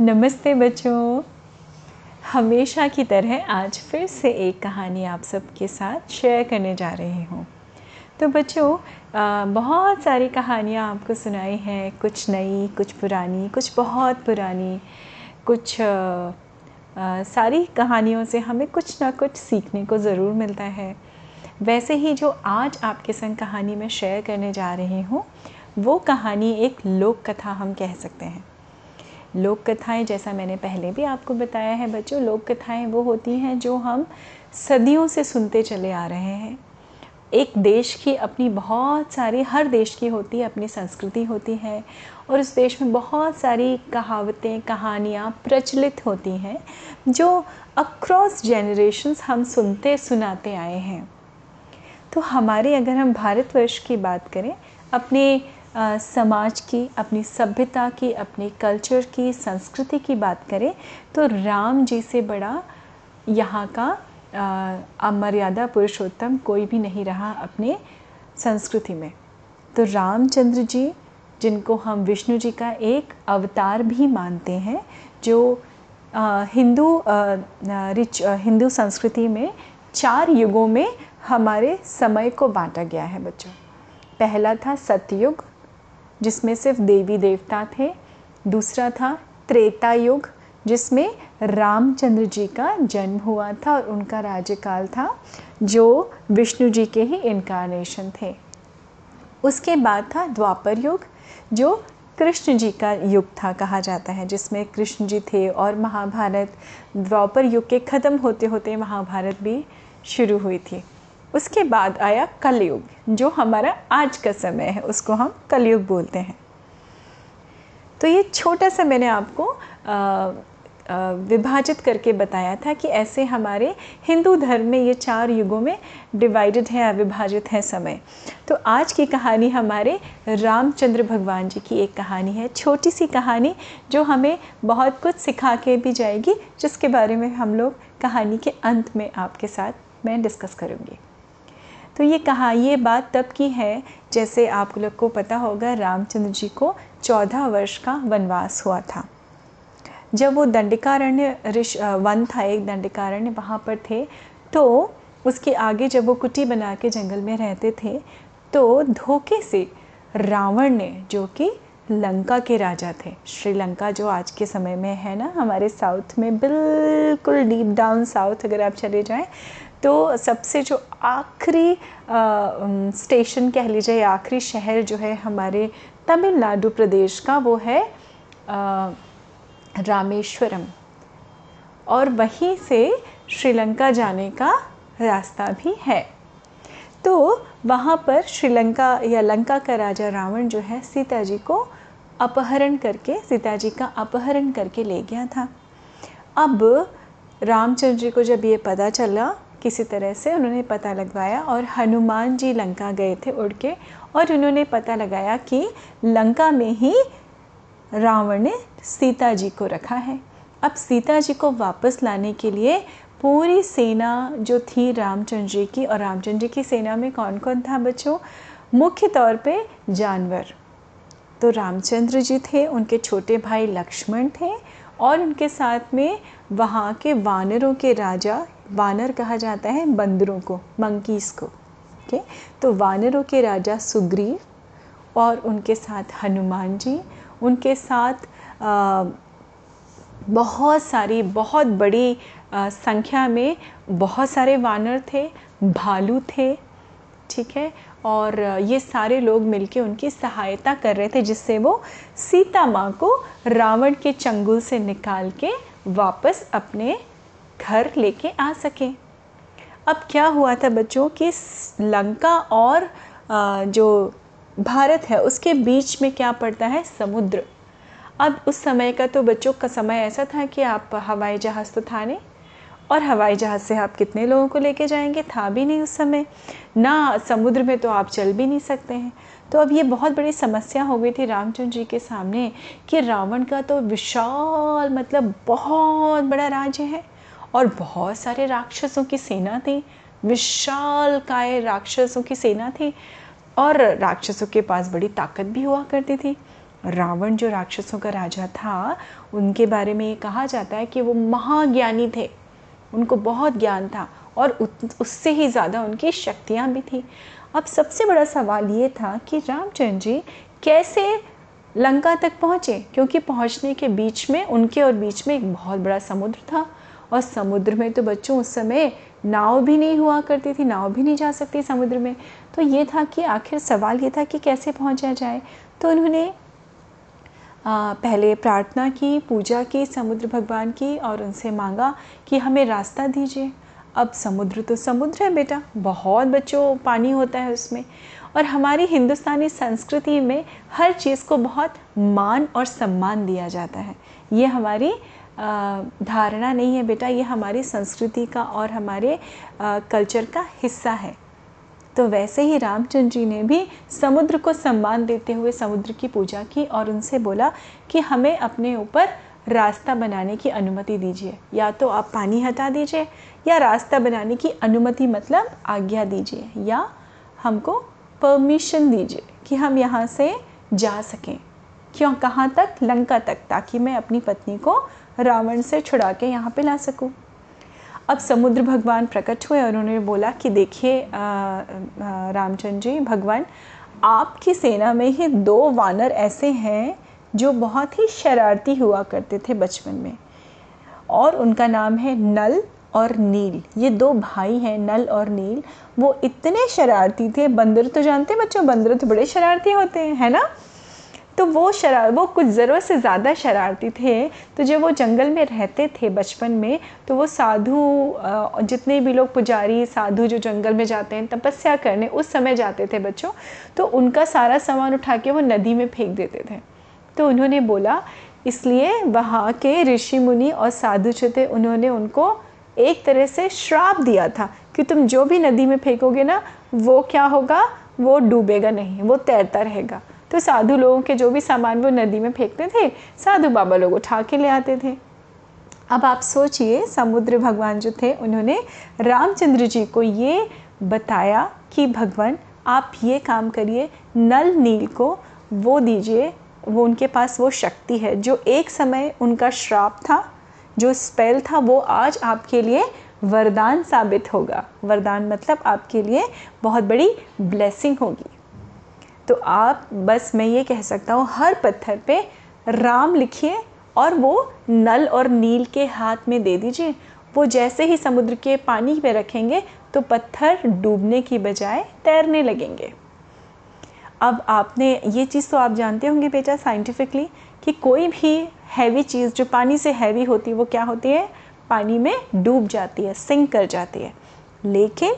नमस्ते बच्चों, हमेशा की तरह आज फिर से एक कहानी आप सबके साथ शेयर करने जा रही हूँ। तो बच्चों बहुत सारी कहानियाँ आपको सुनाई हैं, कुछ नई, कुछ पुरानी, कुछ बहुत पुरानी, कुछ सारी कहानियों से हमें कुछ ना कुछ सीखने को ज़रूर मिलता है। वैसे ही जो आज आपके संग कहानी मैं शेयर करने जा रही हूँ वो कहानी एक लोक कथा हम कह सकते हैं। लोक कथाएं, जैसा मैंने पहले भी आपको बताया है बच्चों, लोक कथाएं वो होती हैं जो हम सदियों से सुनते चले आ रहे हैं। एक देश की अपनी बहुत सारी, हर देश की होती है अपनी संस्कृति होती है, और उस देश में बहुत सारी कहावतें, कहानियाँ प्रचलित होती हैं जो अक्रॉस जेनरेशंस हम सुनते सुनाते आए हैं। तो हमारे, अगर हम भारतवर्ष की बात करें, अपने समाज की, अपनी सभ्यता की, अपने कल्चर की, संस्कृति की बात करें तो राम जी से बड़ा यहाँ का अमर्यादा पुरुषोत्तम कोई भी नहीं रहा अपने संस्कृति में। तो रामचंद्र जी, जिनको हम विष्णु जी का एक अवतार भी मानते हैं, जो हिंदू संस्कृति में 4 युगों में हमारे समय को बांटा गया है बच्चों। पहला था सतयुग, जिसमें सिर्फ देवी देवता थे। दूसरा था त्रेता युग, जिसमें रामचंद्र जी का जन्म हुआ था और उनका राज्यकाल था, जो विष्णु जी के ही इनकारनेशन थे। उसके बाद था द्वापर युग, जो कृष्ण जी का युग था कहा जाता है, जिसमें कृष्ण जी थे और महाभारत, द्वापर युग के ख़त्म होते होते महाभारत भी शुरू हुई थी। उसके बाद आया कलयुग, जो हमारा आज का समय है, उसको हम कलयुग बोलते हैं। तो ये छोटा सा मैंने आपको विभाजित करके बताया था कि ऐसे हमारे हिंदू धर्म में ये 4 युगों में डिवाइडेड है, विभाजित है समय। तो आज की कहानी हमारे रामचंद्र भगवान जी की एक कहानी है, छोटी सी कहानी जो हमें बहुत कुछ सिखा के भी जाएगी, जिसके बारे में हम लोग कहानी के अंत में आपके साथ मैं डिस्कस करूँगी। तो ये बात तब की है, जैसे आप लोग को पता होगा, रामचंद्र जी को 14 वर्ष का वनवास हुआ था। जब वो दंडकारण्य वन था, एक दंडकारण्य, वहाँ पर थे। तो उसके आगे जब वो कुटी बना के जंगल में रहते थे, तो धोखे से रावण ने, जो कि लंका के राजा थे, श्रीलंका जो आज के समय में है ना, हमारे साउथ में बिल्कुल डीप डाउन साउथ अगर आप चले जाएँ तो सबसे जो आखिरी स्टेशन कह लीजिए, आखिरी शहर जो है हमारे तमिलनाडु प्रदेश का, वो है रामेश्वरम, और वहीं से श्रीलंका जाने का रास्ता भी है। तो वहाँ पर श्रीलंका या लंका का राजा रावण जो है सीता जी का अपहरण करके ले गया था। अब रामचंद्र जी को जब ये पता चला, किसी तरह से उन्होंने पता लगवाया, और हनुमान जी लंका गए थे उड़ के, और उन्होंने पता लगाया कि लंका में ही रावण ने सीता जी को रखा है। अब सीता जी को वापस लाने के लिए पूरी सेना जो थी रामचंद्र जी की, और रामचंद्र जी की सेना में कौन कौन था बच्चों, मुख्य तौर पे जानवर। तो रामचंद्र जी थे, उनके छोटे भाई लक्ष्मण थे, और उनके साथ में वहाँ के वानरों के राजा, वानर कहा जाता है बंदरों को, मंकीज़ को, ठीक। तो वानरों के राजा सुग्रीव, और उनके साथ हनुमान जी, उनके साथ बहुत बड़ी संख्या में बहुत सारे वानर थे, भालू थे, ठीक है। और ये सारे लोग मिलके उनकी सहायता कर रहे थे, जिससे वो सीता माँ को रावण के चंगुल से निकाल के वापस अपने घर लेके आ सकें। अब क्या हुआ था बच्चों कि लंका और जो भारत है उसके बीच में क्या पड़ता है, समुद्र। अब उस समय का तो बच्चों का समय ऐसा था कि आप हवाई जहाज़ तो था नहीं, और हवाई जहाज़ से आप कितने लोगों को लेके जाएंगे, था भी नहीं उस समय ना, समुद्र में तो आप चल भी नहीं सकते हैं। तो अब ये बहुत बड़ी समस्या हो गई थी रामचंद्र जी के सामने कि रावण का तो विशाल, मतलब बहुत बड़ा राज्य है, और बहुत सारे राक्षसों की सेना थी, विशाल काय राक्षसों की सेना थी, और राक्षसों के पास बड़ी ताकत भी हुआ करती थी। रावण जो राक्षसों का राजा था, उनके बारे में ये कहा जाता है कि वो महाज्ञानी थे, उनको बहुत ज्ञान था और उससे ही ज़्यादा उनकी शक्तियाँ भी थी। अब सबसे बड़ा सवाल ये था कि रामचंद्र जी कैसे लंका तक पहुँचे, क्योंकि पहुँचने के बीच में उनके और बीच में एक बहुत बड़ा समुद्र था और समुद्र में तो बच्चों उस समय नाव भी नहीं हुआ करती थी, नाव भी नहीं जा सकती समुद्र में। तो ये था कि आखिर सवाल ये था कि कैसे पहुंचा जाए। तो उन्होंने पहले प्रार्थना की, पूजा की समुद्र भगवान की और उनसे मांगा कि हमें रास्ता दीजिए। अब समुद्र तो समुद्र है बेटा, बहुत बच्चों पानी होता है उसमें, और हमारी हिंदुस्तानी संस्कृति में हर चीज़ को बहुत मान और सम्मान दिया जाता है। ये हमारी धारणा नहीं है बेटा, ये हमारी संस्कृति का और हमारे कल्चर का हिस्सा है। तो वैसे ही रामचंद्र जी ने भी समुद्र को सम्मान देते हुए समुद्र की पूजा की और उनसे बोला कि हमें अपने ऊपर रास्ता बनाने की अनुमति दीजिए, या तो आप पानी हटा दीजिए या रास्ता बनाने की अनुमति मतलब आज्ञा दीजिए, या हमको परमिशन दीजिए कि हम यहाँ से जा सकें। क्यों, कहाँ तक? लंका तक, ताकि मैं अपनी पत्नी को रावण से छुड़ा के यहाँ पे ला सकूँ। अब समुद्र भगवान प्रकट हुए और उन्होंने बोला कि देखिए रामचंद्र जी भगवान, आपकी सेना में ही दो वानर ऐसे हैं जो बहुत ही शरारती हुआ करते थे बचपन में, और उनका नाम है नल और नील। ये दो भाई हैं नल और नील, वो इतने शरारती थे। बंदर तो जानते हैं बच्चों, बंदर तो बड़े शरारती होते हैं, है ना? तो वो कुछ ज़रूरत से ज़्यादा शरारती थे। तो जब वो जंगल में रहते थे बचपन में, तो वो साधु, जितने भी लोग पुजारी साधु जो जंगल में जाते हैं तपस्या करने, उस समय जाते थे बच्चों, तो उनका सारा सामान उठा के वो नदी में फेंक देते थे। तो उन्होंने बोला, इसलिए वहाँ के ऋषि मुनि और साधु जो थे उन्होंने उनको एक तरह से श्राप दिया था कि तुम जो भी नदी में फेंकोगे ना, वो क्या होगा, वो डूबेगा नहीं, वो तैरता रहेगा। तो साधु लोगों के जो भी सामान वो नदी में फेंकते थे, साधु बाबा लोग उठा के ले आते थे। अब आप सोचिए, समुद्र भगवान जो थे उन्होंने रामचंद्र जी को ये बताया कि भगवान आप ये काम करिए, नल नील को वो दीजिए, वो उनके पास वो शक्ति है जो एक समय उनका श्राप था, जो स्पेल था, वो आज आपके लिए वरदान साबित होगा। वरदान मतलब आपके लिए बहुत बड़ी ब्लेसिंग होगी। तो आप बस, मैं ये कह सकता हूँ, हर पत्थर पे राम लिखिए और वो नल और नील के हाथ में दे दीजिए। वो जैसे ही समुद्र के पानी पे रखेंगे तो पत्थर डूबने की बजाय तैरने लगेंगे। अब आपने ये चीज़ तो आप जानते होंगे बेटा साइंटिफिकली कि कोई भी हैवी चीज़ जो पानी से हैवी होती है, वो क्या होती है, पानी में डूब जाती है, सिंक कर जाती है। लेकिन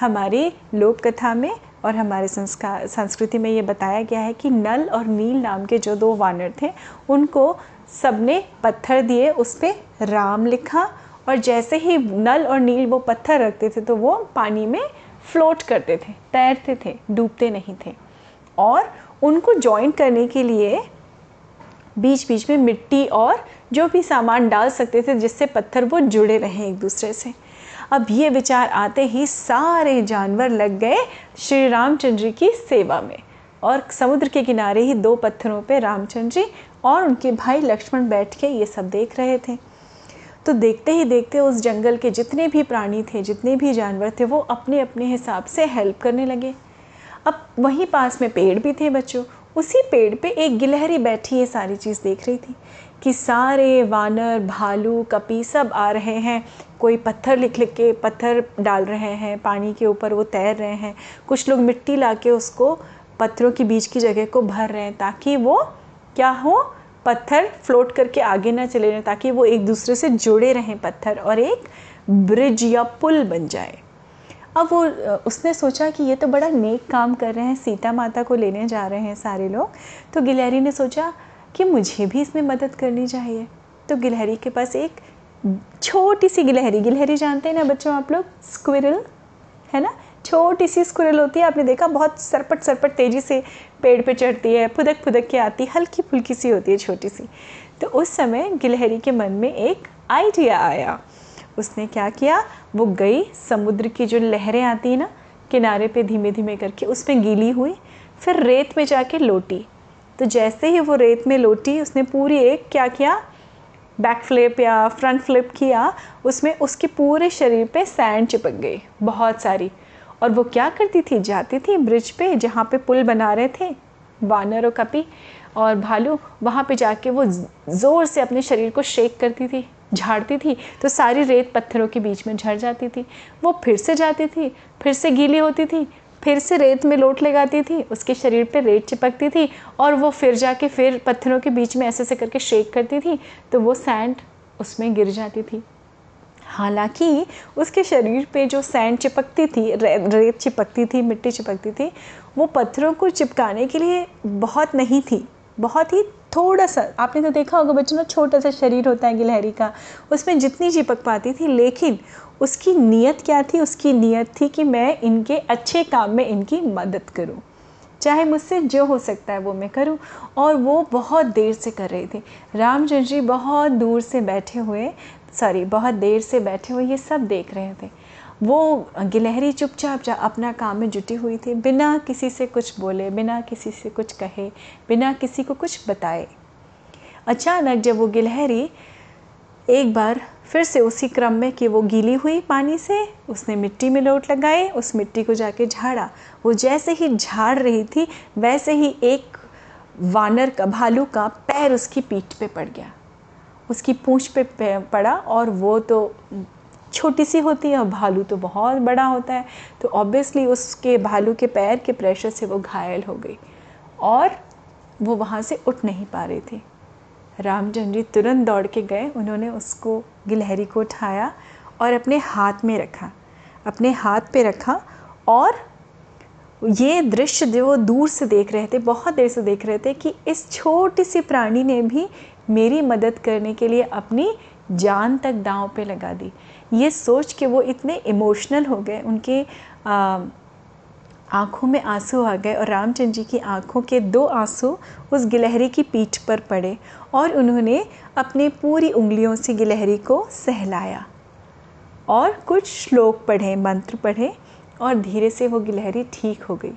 हमारी लोक कथा में और हमारे संस्कृति में ये बताया गया है कि नल और नील नाम के जो दो वानर थे, उनको सबने पत्थर दिए, उस पर राम लिखा, और जैसे ही नल और नील वो पत्थर रखते थे तो वो पानी में फ्लोट करते थे, तैरते थे, डूबते नहीं थे। और उनको जॉइन करने के लिए बीच बीच में मिट्टी और जो भी सामान डाल सकते थे, जिससे पत्थर वो जुड़े रहें एक दूसरे से। अब ये विचार आते ही सारे जानवर लग गए श्री रामचंद्र जी की सेवा में, और समुद्र के किनारे ही दो पत्थरों पे रामचंद्र जी और उनके भाई लक्ष्मण बैठ के ये सब देख रहे थे। तो देखते ही देखते उस जंगल के जितने भी प्राणी थे, जितने भी जानवर थे, वो अपने अपने हिसाब से हेल्प करने लगे। अब वहीं पास में पेड़ भी थे बच्चों, उसी पेड़ पे एक गिलहरी बैठी ये सारी चीज़ देख रही थी कि सारे वानर, भालू, कपी सब आ रहे हैं, कोई पत्थर लिख लिख के पत्थर डाल रहे हैं पानी के ऊपर, वो तैर रहे हैं, कुछ लोग मिट्टी लाके उसको पत्थरों के बीच की जगह को भर रहे हैं ताकि वो क्या हो, पत्थर फ्लोट करके आगे ना चले जाए, ताकि वो एक दूसरे से जुड़े रहें पत्थर और एक ब्रिज या पुल बन जाए। अब वो उसने सोचा कि ये तो बड़ा नेक काम कर रहे हैं, सीता माता को लेने जा रहे हैं सारे लोग। तो गिलहरी ने सोचा कि मुझे भी इसमें मदद करनी चाहिए। तो गिलहरी के पास एक छोटी सी गिलहरी जानते हैं ना बच्चों आप लोग, स्क्विरल, है ना, छोटी सी स्क्विरल होती है, आपने देखा, बहुत सरपट तेज़ी से पेड़ पे चढ़ती है, फुदक के आती, हल्की फुल्की सी होती है, छोटी सी। तो उस समय गिलहरी के मन में एक आइडिया आया। उसने क्या किया, वो गई, समुद्र की जो लहरें आती हैं ना किनारे पे धीमे धीमे करके, उसमें गीली हुई, फिर रेत में जाके लोटी, तो जैसे ही वो रेत में लोटी उसने पूरी एक क्या किया, बैक फ्लिप या फ्रंट फ्लिप किया, उसमें उसके पूरे शरीर पे सैंड चिपक गई बहुत सारी। और वो क्या करती थी, जाती थी ब्रिज पे जहाँ पे पुल बना रहे थे वानर और कपी और भालू, वहाँ पे जाके वो ज़ोर से अपने शरीर को शेक करती थी, झाड़ती थी, तो सारी रेत पत्थरों के बीच में झड़ जाती थी। वो फिर से जाती थी, फिर से गीली होती थी, फिर से रेत में लोट लगाती थी, उसके शरीर पे रेत चिपकती थी और वो फिर जाके फिर पत्थरों के बीच में ऐसे ऐसे करके शेक करती थी, तो वो सैंड उसमें गिर जाती थी। हालांकि उसके शरीर पे जो सैंड चिपकती थी, रेत चिपकती थी, मिट्टी चिपकती थी, वो पत्थरों को चिपकाने के लिए बहुत नहीं थी, बहुत ही थोड़ा सा। आपने तो देखा होगा बच्चों ना, छोटा सा शरीर होता है गिलहरी का, उसमें जितनी चिपक पाती थी। लेकिन उसकी नीयत क्या थी, उसकी नीयत थी कि मैं इनके अच्छे काम में इनकी मदद करूं, चाहे मुझसे जो हो सकता है वो मैं करूं। और वो बहुत देर से कर रही थी। रामचंद्र जी बहुत देर से बैठे हुए ये सब देख रहे थे। वो गिलहरी चुपचाप अपना काम में जुटी हुई थी, बिना किसी से कुछ बोले, बिना किसी से कुछ कहे, बिना किसी को कुछ बताए। अचानक जब वो गिलहरी एक बार फिर से उसी क्रम में कि वो गीली हुई पानी से, उसने मिट्टी में लोट लगाए, उस मिट्टी को जाके झाड़ा, वो जैसे ही झाड़ रही थी वैसे ही एक वानर का, भालू का पैर उसकी पीठ पे पड़ गया, उसकी पूँछ पे पड़ा। और वो तो छोटी सी होती है और भालू तो बहुत बड़ा होता है, तो ऑब्वियसली उसके भालू के पैर के प्रेशर से वो घायल हो गई और वो वहाँ से उठ नहीं पा रही थी। रामचंद्र जी तुरंत दौड़ के गए, उन्होंने उसको, गिलहरी को उठाया और अपने हाथ में रखा, अपने हाथ पे रखा। और ये दृश्य जो वो दूर से देख रहे थे, बहुत देर से देख रहे थे कि इस छोटी सी प्राणी ने भी मेरी मदद करने के लिए अपनी जान तक दांव पे लगा दी। ये सोच के वो इतने इमोशनल हो गए, उनके आँखों में आंसू आ गए और रामचंद्र जी की आँखों के दो आंसू उस गिलहरी की पीठ पर पड़े और उन्होंने अपने पूरी उंगलियों से गिलहरी को सहलाया और कुछ श्लोक पढ़े, मंत्र पढ़े और धीरे से वो गिलहरी ठीक हो गई।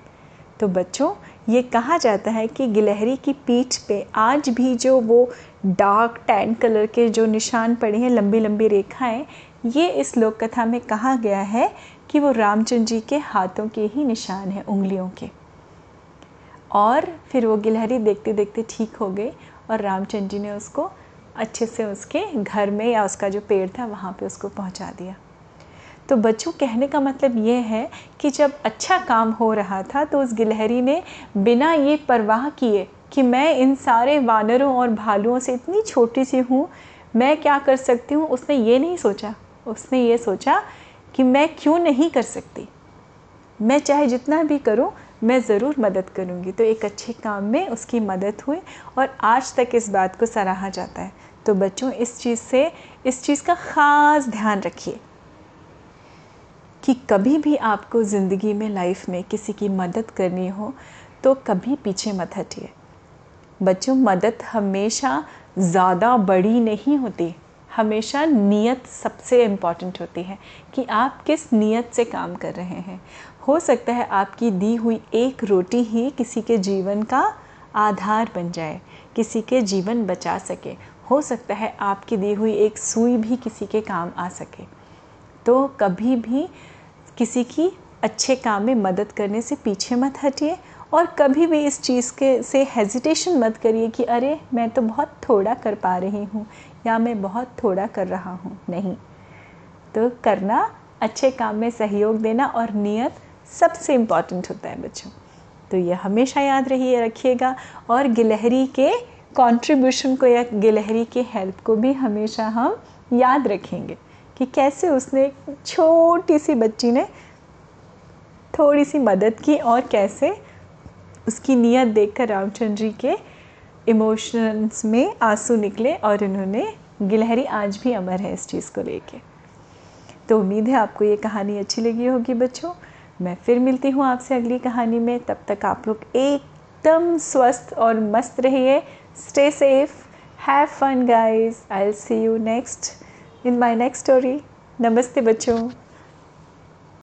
तो बच्चों, ये कहा जाता है कि गिलहरी की पीठ पे आज भी जो वो डार्क टैन कलर के जो निशान पड़े हैं, लंबी लंबी रेखाएं, ये इस लोक कथा में कहा गया है कि वो रामचंद्र जी के हाथों के ही निशान हैं, उंगलियों के। और फिर वो गिलहरी देखते देखते ठीक हो गई और रामचंद्र जी ने उसको अच्छे से उसके घर में या उसका जो पेड़ था वहाँ पे उसको पहुँचा दिया। तो बच्चों, कहने का मतलब ये है कि जब अच्छा काम हो रहा था तो उस गिलहरी ने बिना ये परवाह किए कि मैं इन सारे वानरों और भालुओं से इतनी छोटी सी हूँ, मैं क्या कर सकती हूँ, उसने ये नहीं सोचा। उसने ये सोचा कि मैं क्यों नहीं कर सकती, मैं चाहे जितना भी करूं मैं ज़रूर मदद करूंगी। तो एक अच्छे काम में उसकी मदद हुई और आज तक इस बात को सराहा जाता है। तो बच्चों, इस चीज़ का ख़ास ध्यान रखिए कि कभी भी आपको ज़िंदगी में, लाइफ में किसी की मदद करनी हो तो कभी पीछे मत हटिए। बच्चों, मदद हमेशा ज़्यादा बड़ी नहीं होती, हमेशा नीयत सबसे इम्पॉर्टेंट होती है कि आप किस नीयत से काम कर रहे हैं। हो सकता है आपकी दी हुई एक रोटी ही किसी के जीवन का आधार बन जाए, किसी के जीवन बचा सके। हो सकता है आपकी दी हुई एक सुई भी किसी के काम आ सके। तो कभी भी किसी की अच्छे काम में मदद करने से पीछे मत हटिए और कभी भी इस चीज़ के से हेजिटेशन मत करिए कि अरे मैं तो बहुत थोड़ा कर पा रही हूँ या मैं बहुत थोड़ा कर रहा हूँ। नहीं, तो करना, अच्छे काम में सहयोग देना और नियत सबसे इम्पॉर्टेंट होता है बच्चों। तो ये हमेशा याद रखिएगा और गिलहरी के कंट्रीब्यूशन को या गिलहरी के हेल्प को भी हमेशा हम याद रखेंगे कि कैसे उसने, एक छोटी सी बच्ची ने थोड़ी सी मदद की और कैसे उसकी नीयत देखकर रामचंद्र जी के इमोशंस में आंसू निकले और उन्होंने, गिलहरी आज भी अमर है इस चीज़ को लेके। तो उम्मीद है आपको ये कहानी अच्छी लगी होगी बच्चों। मैं फिर मिलती हूँ आपसे अगली कहानी में। तब तक आप लोग एकदम स्वस्थ और मस्त रहिए। Stay safe, have fun guys. I will see you next in my next story. नमस्ते बच्चों।